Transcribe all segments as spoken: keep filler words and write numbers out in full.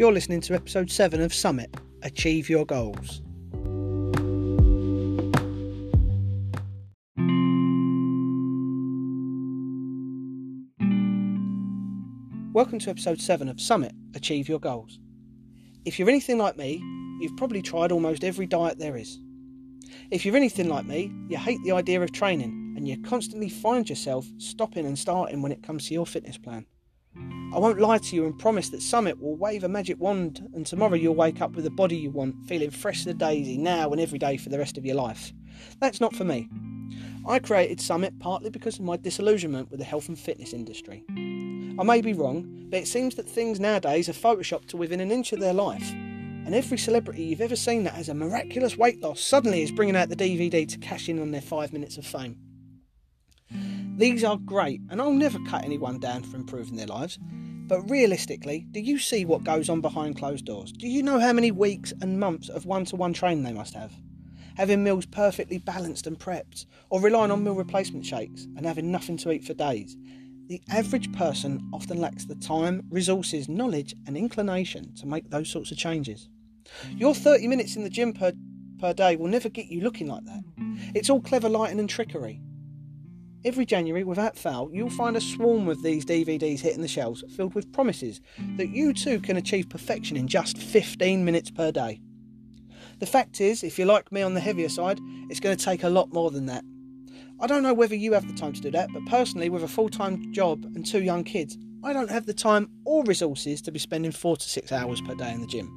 You're listening to episode seven of Summit, Achieve Your Goals. Welcome to episode seven of Summit, Achieve Your Goals. If you're anything like me, you've probably tried almost every diet there is. If you're anything like me, you hate the idea of training and you constantly find yourself stopping and starting when it comes to your fitness plan. I won't lie to you and promise that Summit will wave a magic wand and tomorrow you'll wake up with the body you want, feeling fresh as a daisy now and every day for the rest of your life. That's not for me. I created Summit partly because of my disillusionment with the health and fitness industry. I may be wrong, but it seems that things nowadays are photoshopped to within an inch of their life. And every celebrity you've ever seen that has a miraculous weight loss suddenly is bringing out the D V D to cash in on their five minutes of fame. These are great, and I'll never cut anyone down for improving their lives. But realistically, do you see what goes on behind closed doors? Do you know how many weeks and months of one-to-one training they must have? Having meals perfectly balanced and prepped, or relying on meal replacement shakes and having nothing to eat for days. The average person often lacks the time, resources, knowledge and inclination to make those sorts of changes. Your thirty minutes in the gym per, per day will never get you looking like that. It's all clever lighting and trickery. Every January, without fail, you'll find a swarm of these D V Ds hitting the shelves, filled with promises that you too can achieve perfection in just fifteen minutes per day. The fact is, if you're like me on the heavier side, it's going to take a lot more than that. I don't know whether you have the time to do that, but personally, with a full-time job and two young kids, I don't have the time or resources to be spending four to six hours per day in the gym.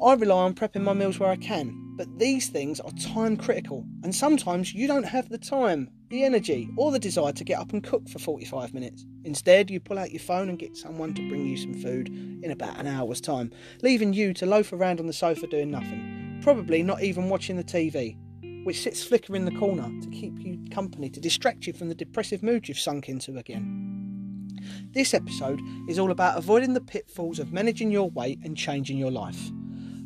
I rely on prepping my meals where I can, but these things are time critical, and sometimes you don't have the time, the energy, or the desire to get up and cook for forty-five minutes. Instead, you pull out your phone and get someone to bring you some food in about an hour's time, leaving you to loaf around on the sofa doing nothing, probably not even watching the T V. Which sits flickering in the corner to keep you company, to distract you from the depressive mood you've sunk into again. This episode is all about avoiding the pitfalls of managing your weight and changing your life.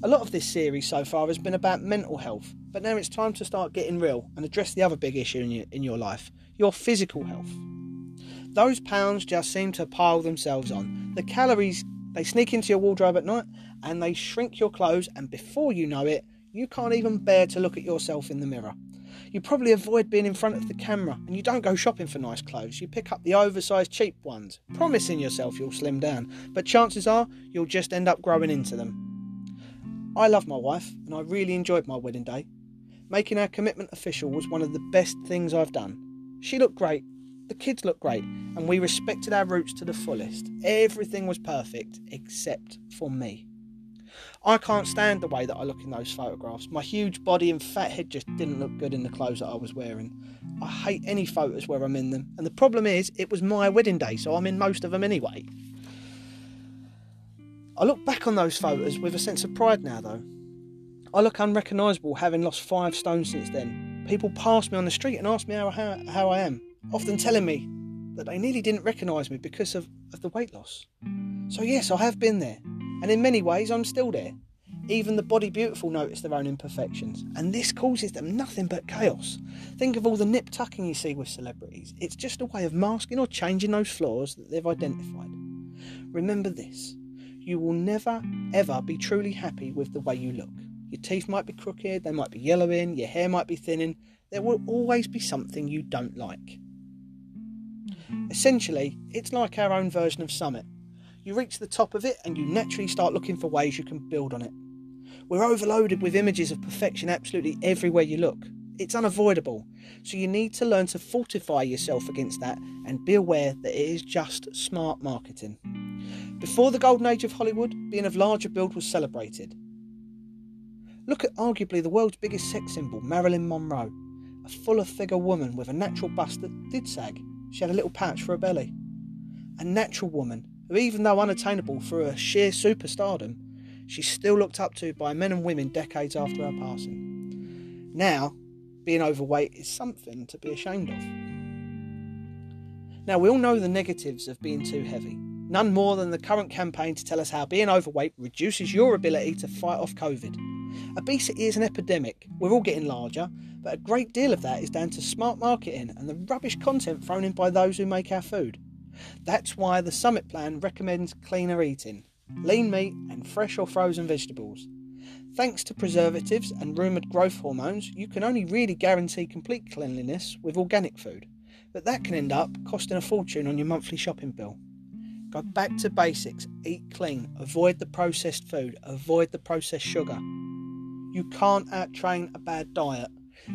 A lot of this series so far has been about mental health, but now it's time to start getting real and address the other big issue in your, in your life, your physical health. Those pounds just seem to pile themselves on. The calories, they sneak into your wardrobe at night and they shrink your clothes, and before you know it, you can't even bear to look at yourself in the mirror. You probably avoid being in front of the camera and you don't go shopping for nice clothes. You pick up the oversized cheap ones, promising yourself you'll slim down, but chances are you'll just end up growing into them. I love my wife and I really enjoyed my wedding day. Making our commitment official was one of the best things I've done. She looked great, the kids looked great, and we respected our roots to the fullest. Everything was perfect except for me. I can't stand the way that I look in those photographs. My huge body and fat head just didn't look good in the clothes that I was wearing. I hate any photos where I'm in them. And the problem is, it was my wedding day, so I'm in most of them anyway. I look back on those photos with a sense of pride now, though. I look unrecognisable, having lost five stone since then. People pass me on the street and ask me how, how, how I am, often telling me that they nearly didn't recognise me because of, of the weight loss. So yes, I have been there. And in many ways, I'm still there. Even the body beautiful notice their own imperfections. And this causes them nothing but chaos. Think of all the nip-tucking you see with celebrities. It's just a way of masking or changing those flaws that they've identified. Remember this. You will never, ever be truly happy with the way you look. Your teeth might be crooked, they might be yellowing, your hair might be thinning. There will always be something you don't like. Essentially, it's like our own version of Summit. You reach the top of it and you naturally start looking for ways you can build on it. We're overloaded with images of perfection absolutely everywhere you look. It's unavoidable, so you need to learn to fortify yourself against that and be aware that it is just smart marketing. Before the golden age of Hollywood, being of larger build was celebrated. Look at arguably the world's biggest sex symbol, Marilyn Monroe, a fuller figure woman with a natural bust that did sag. She had a little pouch for her belly. A natural woman, who even though unattainable through her sheer superstardom, she's still looked up to by men and women decades after her passing. Now, being overweight is something to be ashamed of. Now, we all know the negatives of being too heavy, none more than the current campaign to tell us how being overweight reduces your ability to fight off COVID. Obesity is an epidemic, we're all getting larger, but a great deal of that is down to smart marketing and the rubbish content thrown in by those who make our food. That's why the Summit Plan recommends cleaner eating, lean meat and fresh or frozen vegetables. Thanks to preservatives and rumoured growth hormones, you can only really guarantee complete cleanliness with organic food, but that can end up costing a fortune on your monthly shopping bill. Go back to basics, eat clean, avoid the processed food, avoid the processed sugar. You can't out-train a bad diet.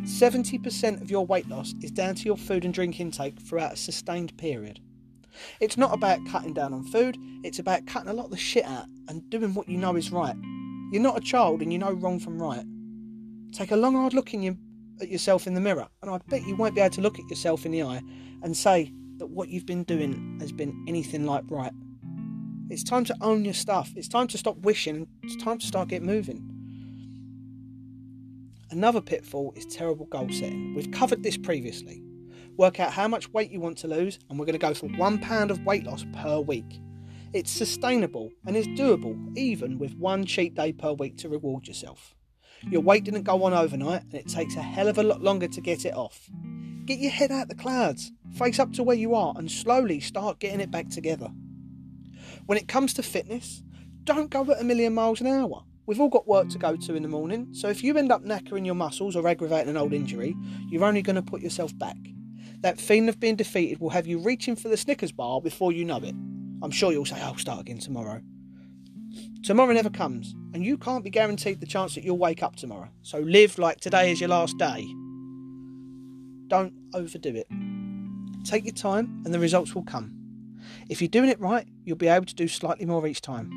seventy percent of your weight loss is down to your food and drink intake throughout a sustained period. It's not about cutting down on food, it's about cutting a lot of the shit out and doing what you know is right. You're not a child and you know wrong from right. Take a long hard look in your, at yourself in the mirror, and I bet you won't be able to look at yourself in the eye and say that what you've been doing has been anything like right. It's time to own your stuff. It's time to stop wishing. It's time to start getting moving. Another pitfall is terrible goal setting. We've covered this previously. Work out how much weight you want to lose, and we're going to go for one pound of weight loss per week. It's sustainable and is doable, even with one cheat day per week to reward yourself. Your weight didn't go on overnight, and it takes a hell of a lot longer to get it off. Get your head out the clouds, face up to where you are, and slowly start getting it back together. When it comes to fitness, don't go at a million miles an hour. We've all got work to go to in the morning, so if you end up knackering your muscles or aggravating an old injury, you're only going to put yourself back. That feeling of being defeated will have you reaching for the Snickers bar before you know it. I'm sure you'll say, I'll start again tomorrow. Tomorrow never comes, and you can't be guaranteed the chance that you'll wake up tomorrow. So live like today is your last day. Don't overdo it. Take your time and the results will come. If you're doing it right, you'll be able to do slightly more each time.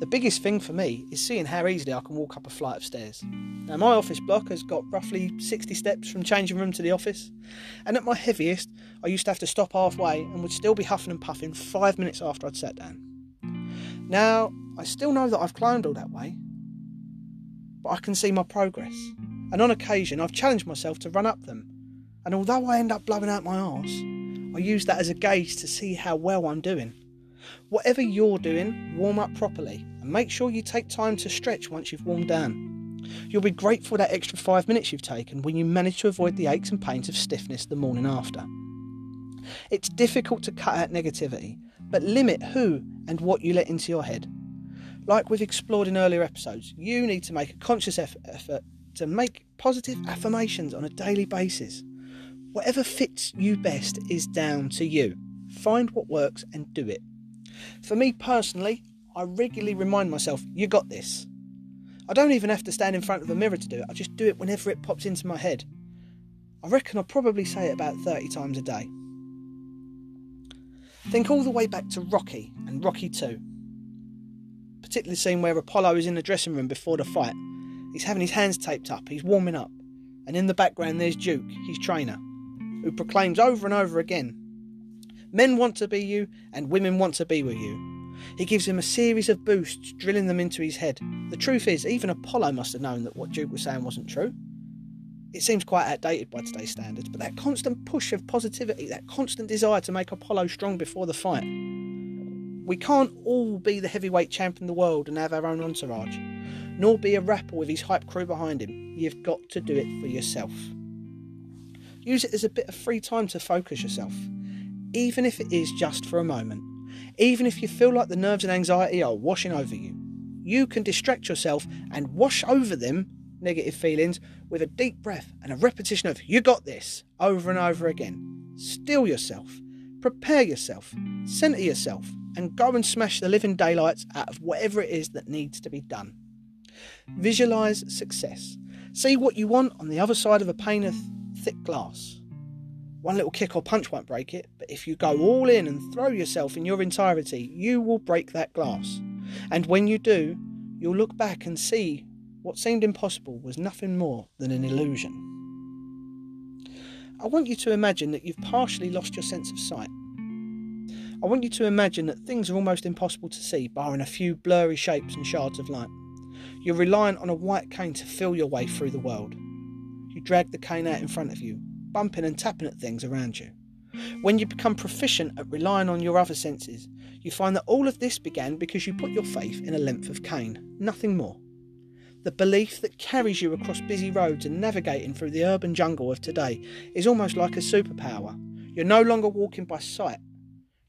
The biggest thing for me is seeing how easily I can walk up a flight of stairs. Now my office block has got roughly sixty steps from changing room to the office, and at my heaviest I used to have to stop halfway and would still be huffing and puffing five minutes after I'd sat down. Now I still know that I've climbed all that way, but I can see my progress, and on occasion I've challenged myself to run up them, and although I end up blowing out my arse, I use that as a gauge to see how well I'm doing. Whatever you're doing, warm up properly and make sure you take time to stretch once you've warmed down. You'll be grateful that extra five minutes you've taken when you manage to avoid the aches and pains of stiffness the morning after. It's difficult to cut out negativity, but limit who and what you let into your head. Like we've explored in earlier episodes, you need to make a conscious effort to make positive affirmations on a daily basis. Whatever fits you best is down to you. Find what works and do it. For me personally, I regularly remind myself, you got this. I don't even have to stand in front of a mirror to do it. I just do it whenever it pops into my head. I reckon I probably say it about thirty times a day. Think all the way back to Rocky and Rocky two. Particularly scene where Apollo is in the dressing room before the fight. He's having his hands taped up, he's warming up. And in the background there's Duke, his trainer, who proclaims over and over again, men want to be you and women want to be with you. He gives him a series of boosts, drilling them into his head. The truth is, even Apollo must have known that what Duke was saying wasn't true. It seems quite outdated by today's standards, but that constant push of positivity, that constant desire to make Apollo strong before the fight. We can't all be the heavyweight champion of the world and have our own entourage, nor be a rapper with his hype crew behind him. You've got to do it for yourself. Use it as a bit of free time to focus yourself, even if it is just for a moment. Even if you feel like the nerves and anxiety are washing over you, you can distract yourself and wash over them negative feelings with a deep breath and a repetition of you got this over and over again. Still yourself, prepare yourself, centre yourself, and go and smash the living daylights out of whatever it is that needs to be done. Visualise success. See what you want on the other side of a pane of thick glass. One little kick or punch won't break it, but if you go all in and throw yourself in your entirety, you will break that glass. And when you do, you'll look back and see what seemed impossible was nothing more than an illusion. I want you to imagine that you've partially lost your sense of sight. I want you to imagine that things are almost impossible to see, barring a few blurry shapes and shards of light. You're reliant on a white cane to feel your way through the world. You drag the cane out in front of you, bumping and tapping at things around you. When you become proficient at relying on your other senses, you find that all of this began because you put your faith in a length of cane, nothing more. The belief that carries you across busy roads and navigating through the urban jungle of today is almost like a superpower. You're no longer walking by sight,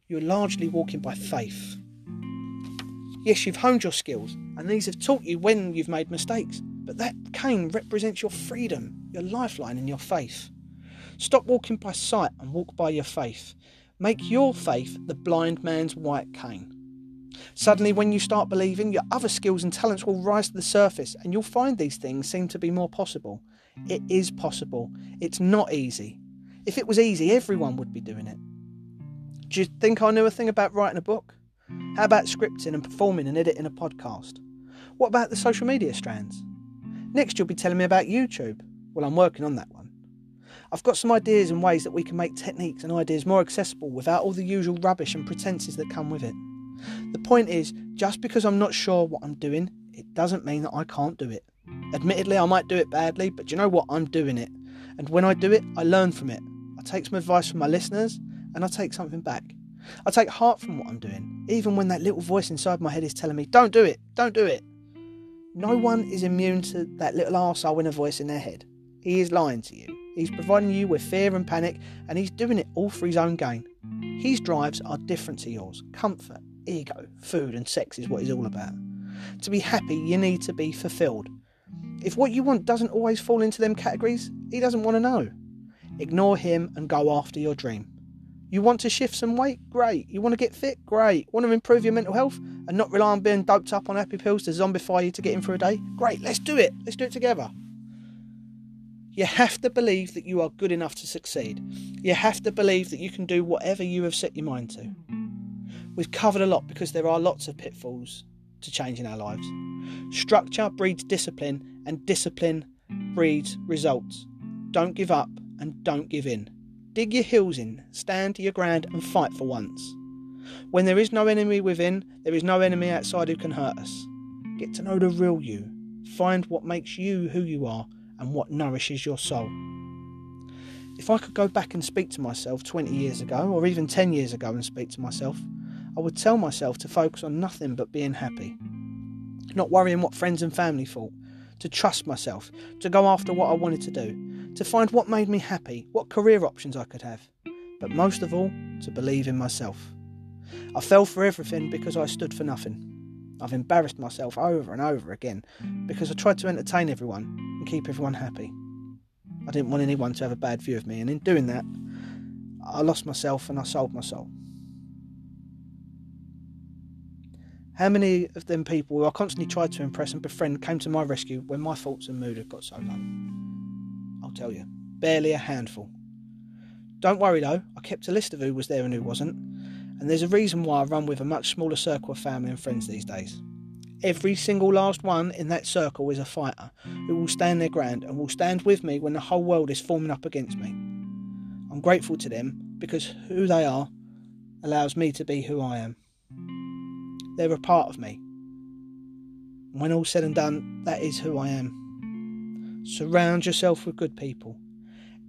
you're largely walking by faith. Yes, you've honed your skills, and these have taught you when you've made mistakes, but that cane represents your freedom, your lifeline and your faith. Stop walking by sight and walk by your faith. Make your faith the blind man's white cane. Suddenly, when you start believing, your other skills and talents will rise to the surface, and you'll find these things seem to be more possible. It is possible. It's not easy. If it was easy, everyone would be doing it. Do you think I knew a thing about writing a book? How about scripting and performing and editing a podcast? What about the social media strands? Next, you'll be telling me about YouTube. Well, I'm working on that one. I've got some ideas and ways that we can make techniques and ideas more accessible without all the usual rubbish and pretenses that come with it. The point is, just because I'm not sure what I'm doing, it doesn't mean that I can't do it. Admittedly, I might do it badly, but you know what? I'm doing it. And when I do it, I learn from it. I take some advice from my listeners, and I take something back. I take heart from what I'm doing, even when that little voice inside my head is telling me, don't do it, don't do it. No one is immune to that little arsehole with a voice in their head. He is lying to you. He's providing you with fear and panic, and he's doing it all for his own gain. His drives are different to yours. Comfort, ego, food and sex is what he's all about. To be happy, you need to be fulfilled. If what you want doesn't always fall into them categories, he doesn't want to know. Ignore him and go after your dream. You want to shift some weight? Great. You want to get fit? Great. Want to improve your mental health and not rely on being doped up on happy pills to zombify you to get in for a day? Great. Let's do it. Let's do it together. You have to believe that you are good enough to succeed. You have to believe that you can do whatever you have set your mind to. We've covered a lot because there are lots of pitfalls to change in our lives. Structure breeds discipline, and discipline breeds results. Don't give up and don't give in. Dig your heels in, stand to your ground and fight for once. When there is no enemy within, there is no enemy outside who can hurt us. Get to know the real you. Find what makes you who you are and what nourishes your soul. If I could go back and speak to myself twenty years ago, or even ten years ago and speak to myself, I would tell myself to focus on nothing but being happy. Not worrying what friends and family thought. To trust myself. To go after what I wanted to do. To find what made me happy, what career options I could have, but most of all, to believe in myself. I fell for everything because I stood for nothing. I've embarrassed myself over and over again because I tried to entertain everyone and keep everyone happy. I didn't want anyone to have a bad view of me, and in doing that, I lost myself and I sold my soul. How many of them people who I constantly tried to impress and befriend came to my rescue when my thoughts and mood had got so low? I'll tell you, barely a handful. Don't worry though, I kept a list of who was there and who wasn't, and there's a reason why I run with a much smaller circle of family and friends these days. Every single last one in that circle is a fighter who will stand their ground and will stand with me when the whole world is forming up against me. I'm grateful to them because who they are allows me to be who I am. They're a part of me. When all's said and done, that is who I am. Surround yourself with good people.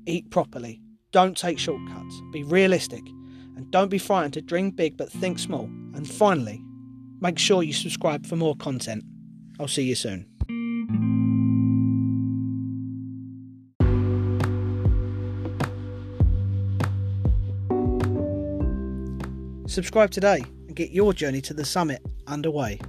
Eat properly. Don't take shortcuts. Be realistic. And don't be frightened to dream big but think small. And finally, make sure you subscribe for more content. I'll see you soon. Subscribe today and get your journey to the summit underway.